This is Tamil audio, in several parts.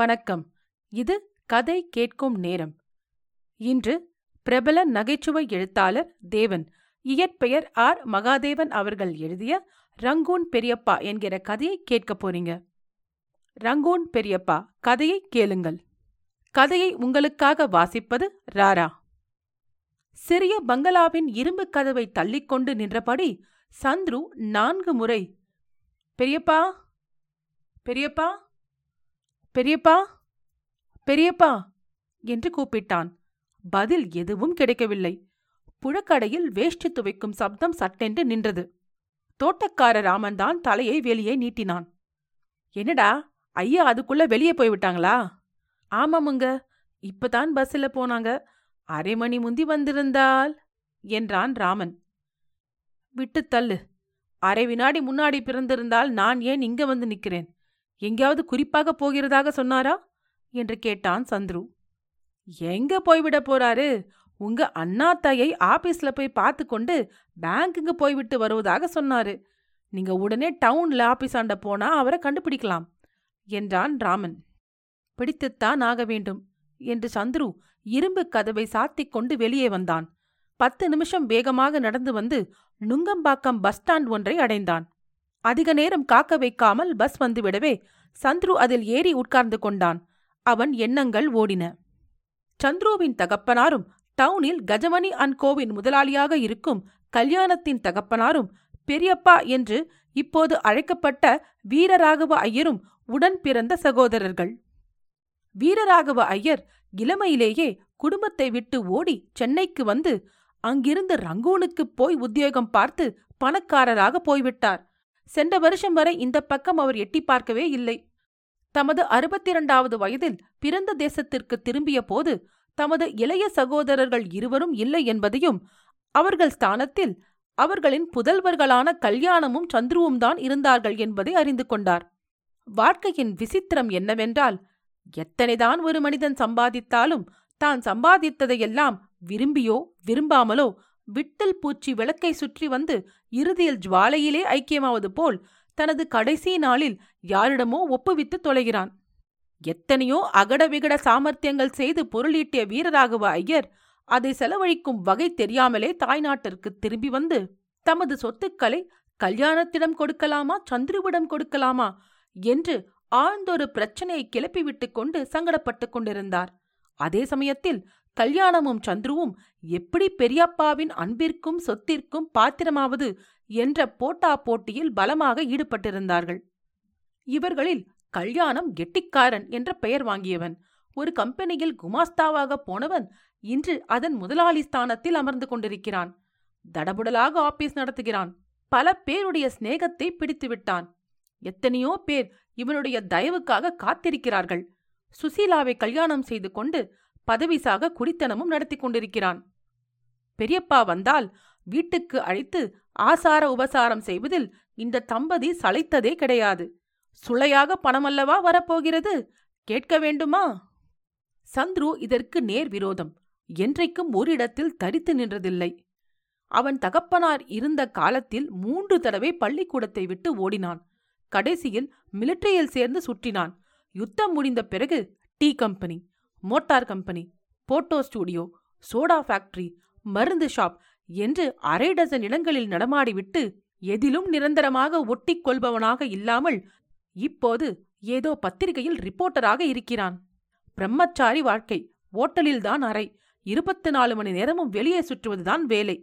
வணக்கம். இது கதை கேட்கும் நேரம். இன்று பிரபல நகைச்சுவை எழுத்தாளர் தேவன், இயற்பெயர் ஆர் மகாதேவன் அவர்கள் எழுதிய ரங்கூன் பெரியப்பா என்கிற கதையை கேட்க போறீங்க. ரங்கூன் பெரியப்பா கதையை கேளுங்கள். கதையை உங்களுக்காக வாசிப்பது ராரா. சிறிய பங்களாவின் இரும்பு கதவை தள்ளிக்கொண்டு நின்றபடி சந்துரு 4 முறை பெரியப்பா பெரியப்பா பெரியப்பா பெரியப்பா என்று கூப்பிட்டான். பதில் எதுவும் கிடைக்கவில்லை. புழக்கடையில் வேஷ்டி துவைக்கும் சப்தம் சட்டென்று நின்றது. தோட்டக்கார ராமன் தான் தலையை வெளியே நீட்டினான். என்னடா ஐயா, அதுக்குள்ள வெளியே போய்விட்டாங்களா? ஆமாமுங்க, இப்பதான் பஸ்ஸில் போனாங்க. 1/2 மணி முந்தி வந்திருந்தால் என்றான் ராமன். விட்டு தள்ளு. 1/2 வினாடி முன்னாடி பிறந்திருந்தால் நான் ஏன் இங்கே வந்து நிற்கிறேன்? எங்கேயாவது குறிப்பாக போகிறதாக சொன்னாரா என்று கேட்டான் சந்துரு. எங்கே போய்விட போறாரு? உங்க அண்ணாத்தையை ஆபீஸ்ல போய் பார்த்து கொண்டு பேங்க்குக்கு போய்விட்டு வருவதாக சொன்னாரு. நீங்க உடனே டவுன்ல ஆபீஸாண்ட போனா அவரை கண்டுபிடிக்கலாம் என்றான் ராமன். பிடித்துத்தான் ஆக வேண்டும் என்று சந்துரு இரும்பு கதவை சாத்திக் கொண்டு வெளியே வந்தான். 10 நிமிஷம் வேகமாக நடந்து வந்து நுங்கம்பாக்கம் பஸ் ஸ்டாண்ட் ஒன்றை அடைந்தான். அதிக நேரம் காக்க வைக்காமல் பஸ் வந்துவிடவே சந்துரு அதில் ஏறி உட்கார்ந்து கொண்டான். அவன் எண்ணங்கள் ஓடின. சந்துருவின் தகப்பனாரும் டவுனில் கஜவணி அன்கோவின் முதலாளியாக இருக்கும் கல்யாணத்தின் தகப்பனாரும் பெரியப்பா என்று இப்போது அழைக்கப்பட்ட வீரராகவ ஐயரும் உடன் பிறந்த சகோதரர்கள். வீரராகவ ஐயர் இளமையிலேயே குடும்பத்தை விட்டு ஓடி சென்னைக்கு வந்து அங்கிருந்து ரங்கூனுக்குப் போய் உத்தியோகம் பார்த்து பணக்காரராக போய்விட்டார். சென்ற வருஷம் வரை இந்த பக்கம் அவர் எட்டி பார்க்கவே இல்லை. தமது 62வது வயதில் பிறந்த தேசத்திற்கு திரும்பிய போது தமது இளைய சகோதரர்கள் இருவரும் இல்லை என்பதையும் அவர்கள் ஸ்தானத்தில் அவர்களின் புதல்வர்களான கல்யாணமும் சந்துருவும் தான் இருந்தார்கள் என்பதை அறிந்து கொண்டார். வாழ்க்கையின் விசித்திரம் என்னவென்றால், எத்தனைதான் ஒரு மனிதன் சம்பாதித்தாலும் தான் சம்பாதித்ததையெல்லாம் விரும்பியோ விரும்பாமலோ விட்டல் பூச்சி விளக்கை சுற்றி வந்து இறுதியில் ஜுவாலையிலே ஐக்கியமாவது போல் தனது கடைசி நாளில் யாரிடமோ ஒப்புவித்து தொலைகிறான். எத்தனையோ அகடவிகட சாமர்த்தியங்கள் செய்து பொருளீட்டிய வீரராகவ ஐயர் அதை செலவழிக்கும் வகை தெரியாமலே தாய்நாட்டிற்கு திரும்பி வந்து தமது சொத்துக்களை கல்யாணத்திடம் கொடுக்கலாமா சந்துருவிடம் கொடுக்கலாமா என்று ஆழ்ந்தொரு பிரச்சனையை கிளப்பிவிட்டு கொண்டு சங்கடப்பட்டு கொண்டிருந்தார். அதே சமயத்தில் கல்யாணமும் சந்துருவும் எப்படி பெரியப்பாவின் அன்பிற்கும் சொத்திற்கும் பாத்திரமாவது என்ற போட்டா போட்டியில் பலமாக ஈடுபட்டிருந்தார்கள். இவர்களில் கல்யாணம் கெட்டிக்காரன் என்ற பெயர் வாங்கியவன், ஒரு கம்பெனியில் குமாஸ்தாவாக போனவன், இன்று அதன் முதலாளி ஸ்தானத்தில் அமர்ந்து கொண்டிருக்கிறான். தடபுடலாக ஆபீஸ் நடத்துகிறான். பல பேருடைய சிநேகத்தை பிடித்துவிட்டான். எத்தனையோ பேர் இவனுடைய தயவுக்காக காத்திருக்கிறார்கள். சுசீலாவை கல்யாணம் செய்து கொண்டு பதவிசாக குடித்தனமும் நடத்தி கொண்டிருக்கிறான். பெரியப்பா வந்தால் வீட்டுக்கு அழைத்து ஆசார உபசாரம் செய்வதில் இந்த தம்பதி சளைத்ததே கிடையாது. சுளையாக பணமல்லவா வரப்போகிறது, கேட்க வேண்டுமா? சந்துரு இதற்கு நேர் விரோதம். என்றைக்கும் ஓரிடத்தில் தரித்து நின்றதில்லை. அவன் தகப்பனார் இருந்த காலத்தில் 3 தடவை பள்ளிக்கூடத்தை விட்டு ஓடினான். கடைசியில் மிலிட்டரியில் சேர்ந்து சுற்றினான். யுத்தம் முடிந்த பிறகு tea company, motor company, photo studio, soda factory, மருந்து ஷாப் என்று 6 டஜன் இடங்களில் நடமாடிவிட்டு எதிலும் நிரந்தரமாக ஒட்டிக் கொள்பவனாக இல்லாமல் இப்போது ஏதோ பத்திரிகையில் ரிப்போர்ட்டராக இருக்கிறான். பிரம்மச்சாரி வாழ்க்கை. ஓட்டலில்தான் அறை. 24 மணி நேரமும் வெளியே சுற்றுவதுதான் வேலை.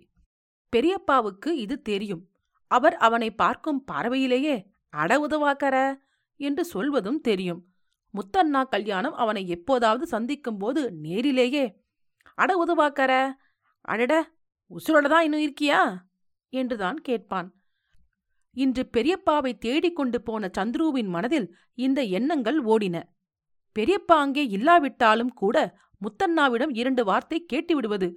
பெரியப்பாவுக்கு இது தெரியும். அவர் அவனை பார்க்கும் பார்வையிலேயே அட உதவாக்கற என்று சொல்வதும் தெரியும். முத்தண்ணா கல்யாணம் அவனை எப்போதாவது சந்திக்கும் போது நேரிலேயே அட உதவாக்கற, அடட உசுரோட தான் இன்னும் இருக்கியா என்றுதான் கேட்பான். இன்று பெரியப்பாவை தேடிக்கொண்டு போன சந்துருவின் மனதில் இந்த எண்ணங்கள் ஓடின. பெரியப்பா அங்கே இல்லாவிட்டாலும் கூட முத்தண்ணாவிடம் 2 வார்த்தை கேட்டுவிடுவது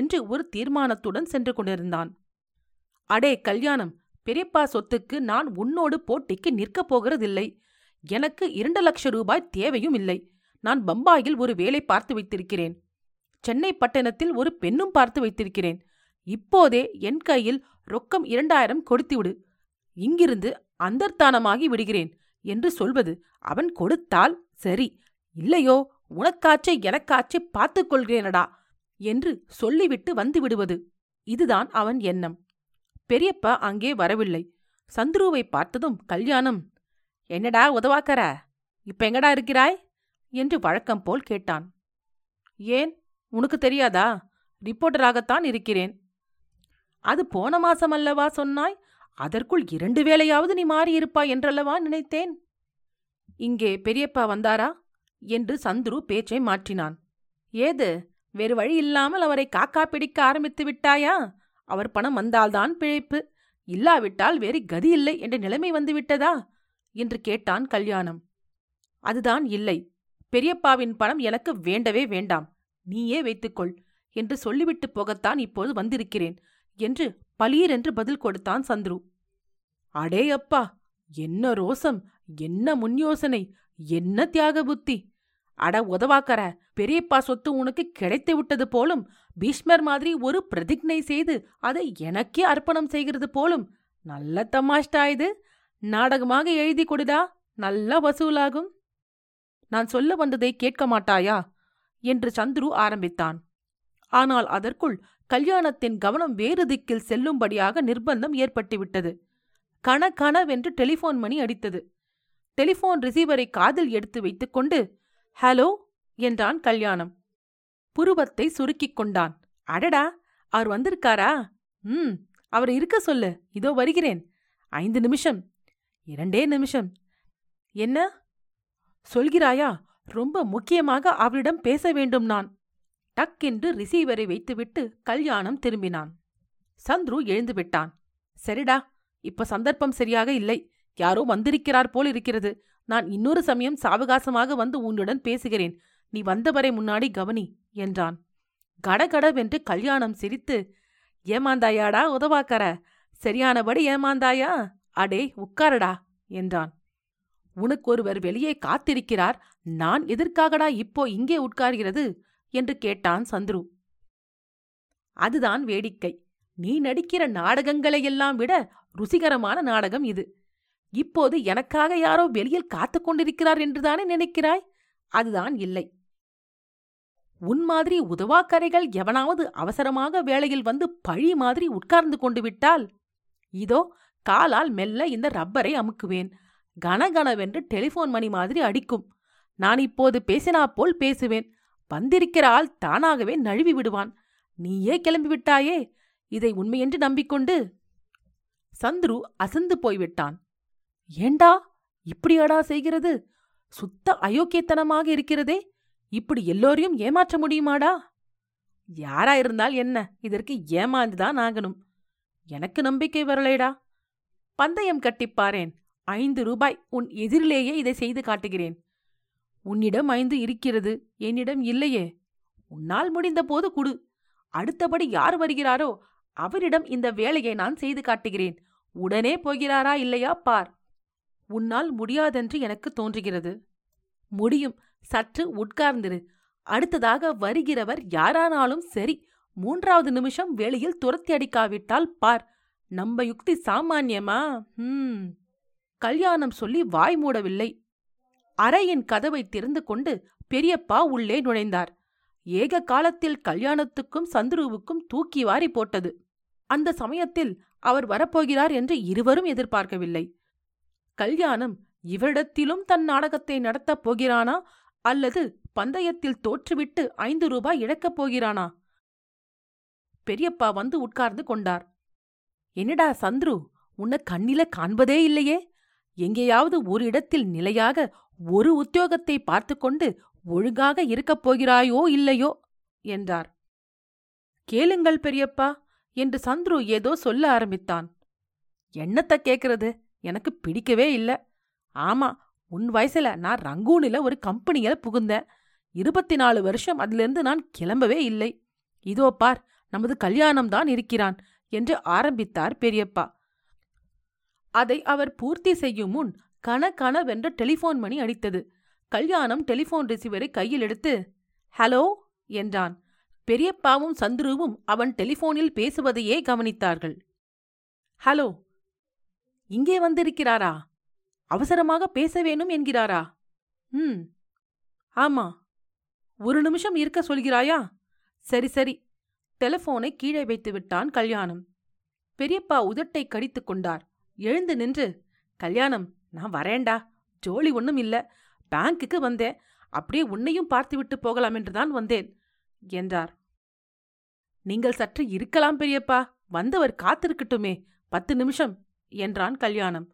என்று ஒரு தீர்மானத்துடன் சென்று கொண்டிருந்தான். அடே கல்யாணம், பெரியப்பா சொத்துக்கு நான் உன்னோடு போட்டிக்கு நிற்கப் போகிறதில்லை. எனக்கு 2 லட்சம் ரூபாய் தேவையும் இல்லை. நான் பம்பாயில் ஒரு வேலை பார்த்து வைத்திருக்கிறேன். சென்னை பட்டணத்தில் ஒரு பெண்ணும் பார்த்து வைத்திருக்கிறேன். இப்போதே என் கையில் ரொக்கம் 2000 கொடுத்துவிடு. இங்கிருந்து அந்தர்தானமாகி விடுகிறேன் என்று சொல்வது, அவன் கொடுத்தால் சரி, இல்லையோ உனக்காச்சே எனக்காச்சே பார்த்துக் கொள்கிறேனடா என்று சொல்லிவிட்டு வந்து விடுவது. இதுதான் அவன் எண்ணம். பெரியப்பா அங்கே வரவில்லை. சந்துருவை பார்த்ததும் கல்யாணம், என்னடா உதவாக்கற, இப்ப எங்கடா இருக்கிறாய் என்று வழக்கம் போல் கேட்டான். ஏன், உனக்கு தெரியாதா? ரிப்போர்ட்டராகத்தான் இருக்கிறேன். அது போன மாசம் அல்லவா சொன்னாய்? அதற்குள் 2 வேளையாவது நீ மாறியிருப்பாய் என்றல்லவா நினைத்தேன். இங்கே பெரியப்பா வந்தாரா என்று சந்துரு பேச்சை மாற்றினான். ஏது, வேறு வழி இல்லாமல் அவரை காக்கா பிடிக்க ஆரம்பித்து விட்டாயா? அவர் பணம் வந்தால்தான் பிழைப்பு, இல்லாவிட்டால் வேறு கதி இல்லை என்ற நிலைமை வந்துவிட்டதா என்று கேட்டான் கல்யாணம். அதுதான் இல்லை, பெரியப்பாவின் பணம் எனக்கு வேண்டவே வேண்டாம், நீயே வைத்துக்கொள் என்று சொல்லிவிட்டு போகத்தான் இப்போது வந்திருக்கிறேன் என்று பளீரென்று பதில் கொடுத்தான் சந்துரு. அடே அப்பா, என்ன ரோசம், என்ன முன்யோசனை, என்ன தியாக புத்தி! அட உதவாக்கற, பெரியப்பா சொத்து உனக்கு கிடைத்து விட்டது போலும், பீஷ்மர் மாதிரி ஒரு பிரதிஜ்ஞை செய்து அதை எனக்கே அர்ப்பணம் செய்கிறது போலும். நல்ல தமாஷ்டா இது, நாடகமாக எழுதி கொடுடா, நல்லா வசூலாகும். நான் சொல்ல வந்ததை கேட்க மாட்டாயா என்று சந்துரு ஆரம்பித்தான். ஆனால் அதற்குள் கல்யாணத்தின் கவனம் வேறு திக்கில் செல்லும்படியாக நிர்பந்தம் ஏற்பட்டுவிட்டது. கண கணவென்று டெலிஃபோன் மணி அடித்தது. டெலிஃபோன் ரிசீவரை காதில் எடுத்து வைத்துக்கொண்டு ஹலோ என்றான் கல்யாணம். புருவத்தை சுருக்கிக் கொண்டான். அடடா, அவர் வந்திருக்காரா? அவர் இருக்க சொல்லு, இதோ வருகிறேன். 5 நிமிஷம், 2 நிமிஷம். என்ன சொல்கிறாயா? ரொம்ப முக்கியமாக அவளிடம் பேச வேண்டும் நான். டக்கென்று ரிசீவரை வைத்துவிட்டு கல்யாணம் திரும்பினான். சந்துரு எழுந்துவிட்டான். சரிடா, இப்ப சந்தர்ப்பம் சரியாக இல்லை, யாரோ வந்திருக்கிறார் போல் இருக்கிறது. நான் இன்னொரு சமயம் சாவகாசமாக வந்து உன்னுடன் பேசுகிறேன், நீ வந்தவரை முன்னாடி கவனி என்றான். கடகடவென்று கல்யாணம் சிரித்து, ஏமாந்தாயாடா உதவாக்கற, சரியானபடி ஏமாந்தாயா, அடே உட்காரடா என்றான். உனக்கு ஒருவர் வெளியே காத்திருக்கிறார், நான் எதற்காகடா இப்போ இங்கே உட்கார்கிறது என்று கேட்டான் சந்துரு. அதுதான் வேடிக்கை, நீ நடிக்கிற நாடகங்களையெல்லாம் விட ருசிகரமான நாடகம் இது. இப்போது எனக்காக யாரோ வெளியில் காத்து கொண்டிருக்கிறார் என்றுதானே நினைக்கிறாய்? அதுதான் இல்லை. உன் மாதிரி உதவாக்கரைகள் எவனாவது அவசரமாக வேளையில் வந்து பழி மாதிரி உட்கார்ந்து கொண்டு விட்டால், இதோ காலால் மெல்ல இந்த ரப்பரை அமுக்குவேன், கனகனவென்று டெலிஃபோன் மணி மாதிரி அடிக்கும். நான் இப்போது பேசினா போல் பேசுவேன், வந்திருக்கிற ஆள் தானாகவே நழுவி விடுவான். நீயே கிளம்பிவிட்டாயே, இதை உண்மையென்று நம்பிக்கொண்டு. சந்துரு அசந்து போய்விட்டான். ஏண்டா இப்படியாடா செய்கிறது? சுத்த அயோக்கியத்தனமாக இருக்கிறதே, இப்படி எல்லோரையும் ஏமாற்ற முடியுமாடா? யாராயிருந்தால் என்ன, இதற்கு ஏமாந்துதான் ஆகணும். எனக்கு நம்பிக்கை வரலைடா. பந்தயம் கட்டிப்பாரேன், 5 ரூபாய், உன் எதிரிலேயே இதை செய்து காட்டுகிறேன். உன்னிடம் 5 இருக்கிறது, என்னிடம் இல்லையே, உன்னால் முடிந்த போது குடு. அடுத்தபடி யார் வருகிறாரோ அவரிடம் இந்த வேலையை நான் செய்து காட்டுகிறேன், உடனே போகிறாரா இல்லையா பார். உன்னால் முடியாதென்று எனக்கு தோன்றுகிறது. முடியும், சற்று உட்கார்ந்திரு. அடுத்ததாக வருகிறவர் யாரானாலும் சரி, 3வது நிமிஷம் வெளியில் துரத்தி அடிக்காவிட்டால் பார். நம்ம யுக்தி சாமான்யமா? கல்யாணம் சொல்லி வாய் மூடவில்லை. அறையின் கதவை திறந்து கொண்டு பெரியப்பா உள்ளே நுழைந்தார். ஏக காலத்தில் கல்யாணத்துக்கும் சந்துருவுக்கும் தூக்கி வாரி போட்டது. அந்த சமயத்தில் அவர் வரப்போகிறார் என்று இருவரும் எதிர்பார்க்கவில்லை. கல்யாணம் இவரிடத்திலும் தன் நாடகத்தை நடத்தப் போகிறானா, அல்லது பந்தயத்தில் தோற்றுவிட்டு 5 ரூபாய் இழக்கப் போகிறானா? பெரியப்பா வந்து உட்கார்ந்து கொண்டார். என்னடா சந்துரு, உன்னை கண்ணில காண்பதே இல்லையே, எங்கேயாவது ஒரு இடத்தில் நிலையாக ஒரு உத்தியோகத்தை பார்த்து கொண்டு ஒழுங்காக இருக்கப் போகிறாயோ இல்லையோ என்றார். கேளுங்கள் பெரியப்பா என்று சந்துரு ஏதோ சொல்ல ஆரம்பித்தான். என்னத்தை கேட்கிறது, எனக்கு பிடிக்கவே இல்லை. ஆமா, உன் வயசுல நான் ரங்கூனில ஒரு கம்பெனியில புகுந்தேன். 24 வருஷம் அதிலிருந்து நான் கிளம்பவே இல்லை. இதோ பார், நமது கல்யாணம்தான் இருக்கிறான் என்று ஆரம்பித்தார் பெரியப்பா. அதை அவர் பூர்த்தி செய்யும் முன் கணக்கணவென்று டெலிஃபோன் மணி அடித்தது. கல்யாணம் டெலிஃபோன் ரிசீவரை கையில் எடுத்து ஹலோ என்றான். பெரியப்பாவும் சந்துருவும் அவன் டெலிஃபோனில் பேசுவதையே கவனித்தார்கள். ஹலோ, இங்கே வந்திருக்கிறாரா? அவசரமாக பேச வேணும் என்கிறாரா? ஆமா. 1 நிமிஷம் இருக்க சொல்கிறாயா? சரி சரி. டெலிஃபோனை கீழே வைத்து விட்டான் கல்யாணம். பெரியப்பா உதட்டை கடித்து கொண்டார். எழுந்து நின்று, கல்யாணம் நான் வரேண்டா, ஜோலி ஒன்றும் இல்லை, பேங்க்குக்கு வந்தேன், அப்படியே உன்னையும் பார்த்துவிட்டு போகலாம் என்றுதான் வந்தேன் என்றார். நீங்கள் சற்று இருக்கலாம் பெரியப்பா, வந்தவர் காத்திருக்கட்டுமே, 10 நிமிஷம் என்றான் கல்யாணம்.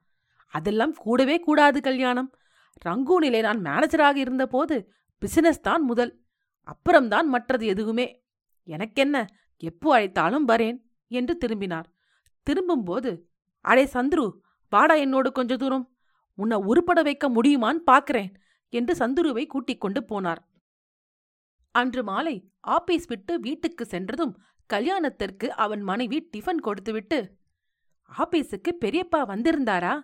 அதெல்லாம் கூடவே கூடாது கல்யாணம், ரங்கூனிலே நான் மேனேஜராக இருந்தபோது பிசினஸ் தான் முதல், அப்புறம்தான் மற்றது எதுவுமே. எனக்கென்ன, எப்போ அழைத்தாலும் வரேன் என்று திரும்பினார். திரும்பும்போது, அடே சந்துரு வாடா என்னோடு கொஞ்ச தூரம், உன்னை உருப்பட வைக்க முடியுமான்னு பார்க்கிறேன் என்று சந்துருவை கூட்டிக் கொண்டு போனார். அன்று மாலை ஆபீஸ் விட்டு வீட்டுக்கு சென்றதும் கல்யாணத்திற்கு அவன் மனைவி டிஃபன் கொடுத்துவிட்டு, ஆபீஸுக்கு பெரியப்பா வந்திருந்தாரா?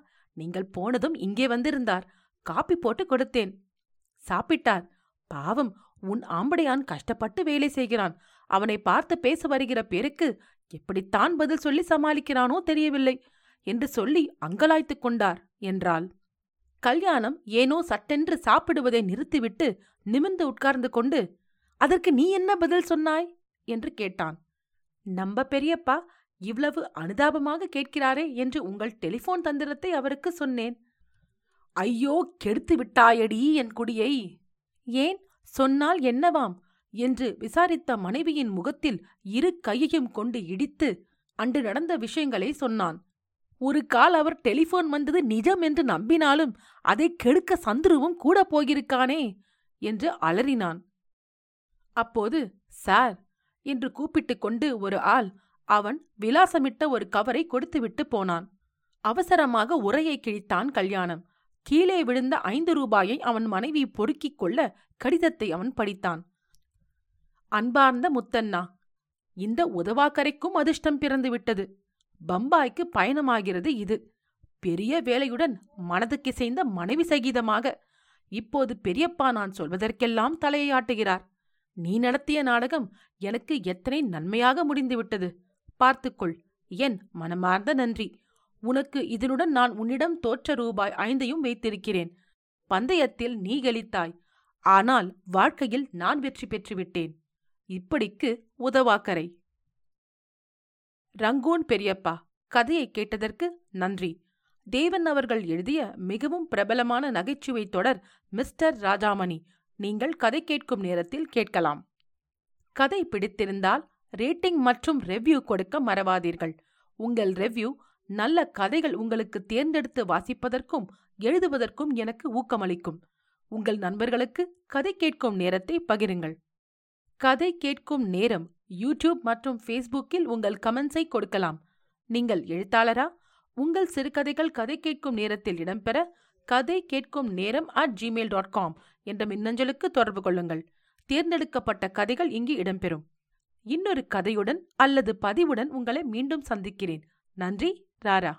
நீங்கள் போனதும் இங்கே வந்திருந்தார், காப்பி போட்டு கொடுத்தேன், சாப்பிட்டார். பாவம், உன் ஆம்படையான் கஷ்டப்பட்டு வேலை செய்கிறான், அவனை பார்த்து பேச வருகிற பேருக்கு எப்படித்தான் பதில் சொல்லி சமாளிக்கிறானோ தெரியவில்லை என்று சொல்லி அங்கலாய்த்து கொண்டார் என்றாள். கல்யாணம் ஏனோ சட்டென்று சாப்பிடுவதை நிறுத்திவிட்டு நிமிர்ந்து உட்கார்ந்து கொண்டு, அதற்கு நீ என்ன பதில் சொன்னாய் என்று கேட்டான். நம்ம பெரியப்பா இவ்வளவு அனுதாபமாக கேட்கிறாரே என்று உங்கள் டெலிஃபோன் தந்திரத்தை அவருக்கு சொன்னேன். ஐயோ கெடுத்து விட்டாயடி என் குடியை, ஏன் சொன்னால் என்னவாம் என்று விசாரித்த மனைவியின் முகத்தில் இரு கையையும் கொண்டு இடித்து அன்று நடந்த விஷயங்களை சொன்னான். ஒரு கால் அவர் டெலிஃபோன் வந்தது நிஜம் என்று நம்பினாலும் அதை கெடுக்க சந்துருவும் கூட போயிருக்கானே என்று அலறினான். அப்போது சார் என்று கூப்பிட்டு கொண்டு ஒரு ஆள் அவன் விலாசமிட்ட ஒரு கவரை கொடுத்துவிட்டு போனான். அவசரமாக உரையை கிழித்தான் கல்யாணம். கீழே விழுந்த 5 ரூபாயை அவன் மனைவி பொறுக்கிக் கொள்ள கடிதத்தை அவன் படித்தான். அன்பார்ந்த முத்தண்ணா, இந்த உதவாக்கரைக்கும் அதிர்ஷ்டம் பிறந்துவிட்டது. பம்பாய்க்கு பயணமாகிறது இது. பெரிய வேலையுடன் மனதுக்கிசைந்த மனைவி சகிதமாக. இப்போது பெரியப்பா நான் சொல்வதற்கெல்லாம் தலையாட்டுகிறார். நீ நடத்திய நாடகம் எனக்கு எத்தனை நன்மையாக முடிந்துவிட்டது, பார்த்துக்கொள். என் மனமார்ந்த நன்றி. உனக்கு இதனுடன் நான் உன்னிடம் தோற்ற ரூபாய் 5ஐயும் வைத்திருக்கிறேன். பந்தயத்தில் நீ கெளித்தாய், ஆனால் வாழ்க்கையில் நான் வெற்றி பெற்றுவிட்டேன். இப்படிக்கு உதவாக்கரை. ரங்கூன் பெரியப்பா கதையை கேட்டதற்கு நன்றி. தேவன் அவர்கள் எழுதிய மிகவும் பிரபலமான நகைச்சுவை தொடர் மிஸ்டர் ராஜாமணி நீங்கள் கதை கேட்கும் நேரத்தில் கேட்கலாம். கதை பிடித்திருந்தால் ரேட்டிங் மற்றும் ரெவ்யூ கொடுக்க மறவாதீர்கள். உங்கள் ரெவ்யூ நல்ல கதைகள் உங்களுக்கு தேர்ந்தெடுத்து வாசிப்பதற்கும் எழுதுவதற்கும் எனக்கு ஊக்கமளிக்கும். உங்கள் நண்பர்களுக்கு கதை கேட்கும் நேரத்தை பகிருங்கள். கதை கேட்கும் நேரம் யூடியூப் மற்றும் ஃபேஸ்புக்கில் உங்கள் கமெண்ட்ஸை கொடுக்கலாம். நீங்கள் எழுத்தாளரா? உங்கள் சிறுகதைகள் கதை கேட்கும் நேரத்தில் இடம்பெற கதை கேட்கும் நேரம் @gmail.com என்ற மின்னஞ்சலுக்கு தொடர்பு கொள்ளுங்கள். தேர்ந்தெடுக்கப்பட்ட கதைகள் இங்கு இடம்பெறும். இன்னொரு கதையுடன் அல்லது பதிவுடன் உங்களை மீண்டும் சந்திக்கிறேன். நன்றி, ராரா.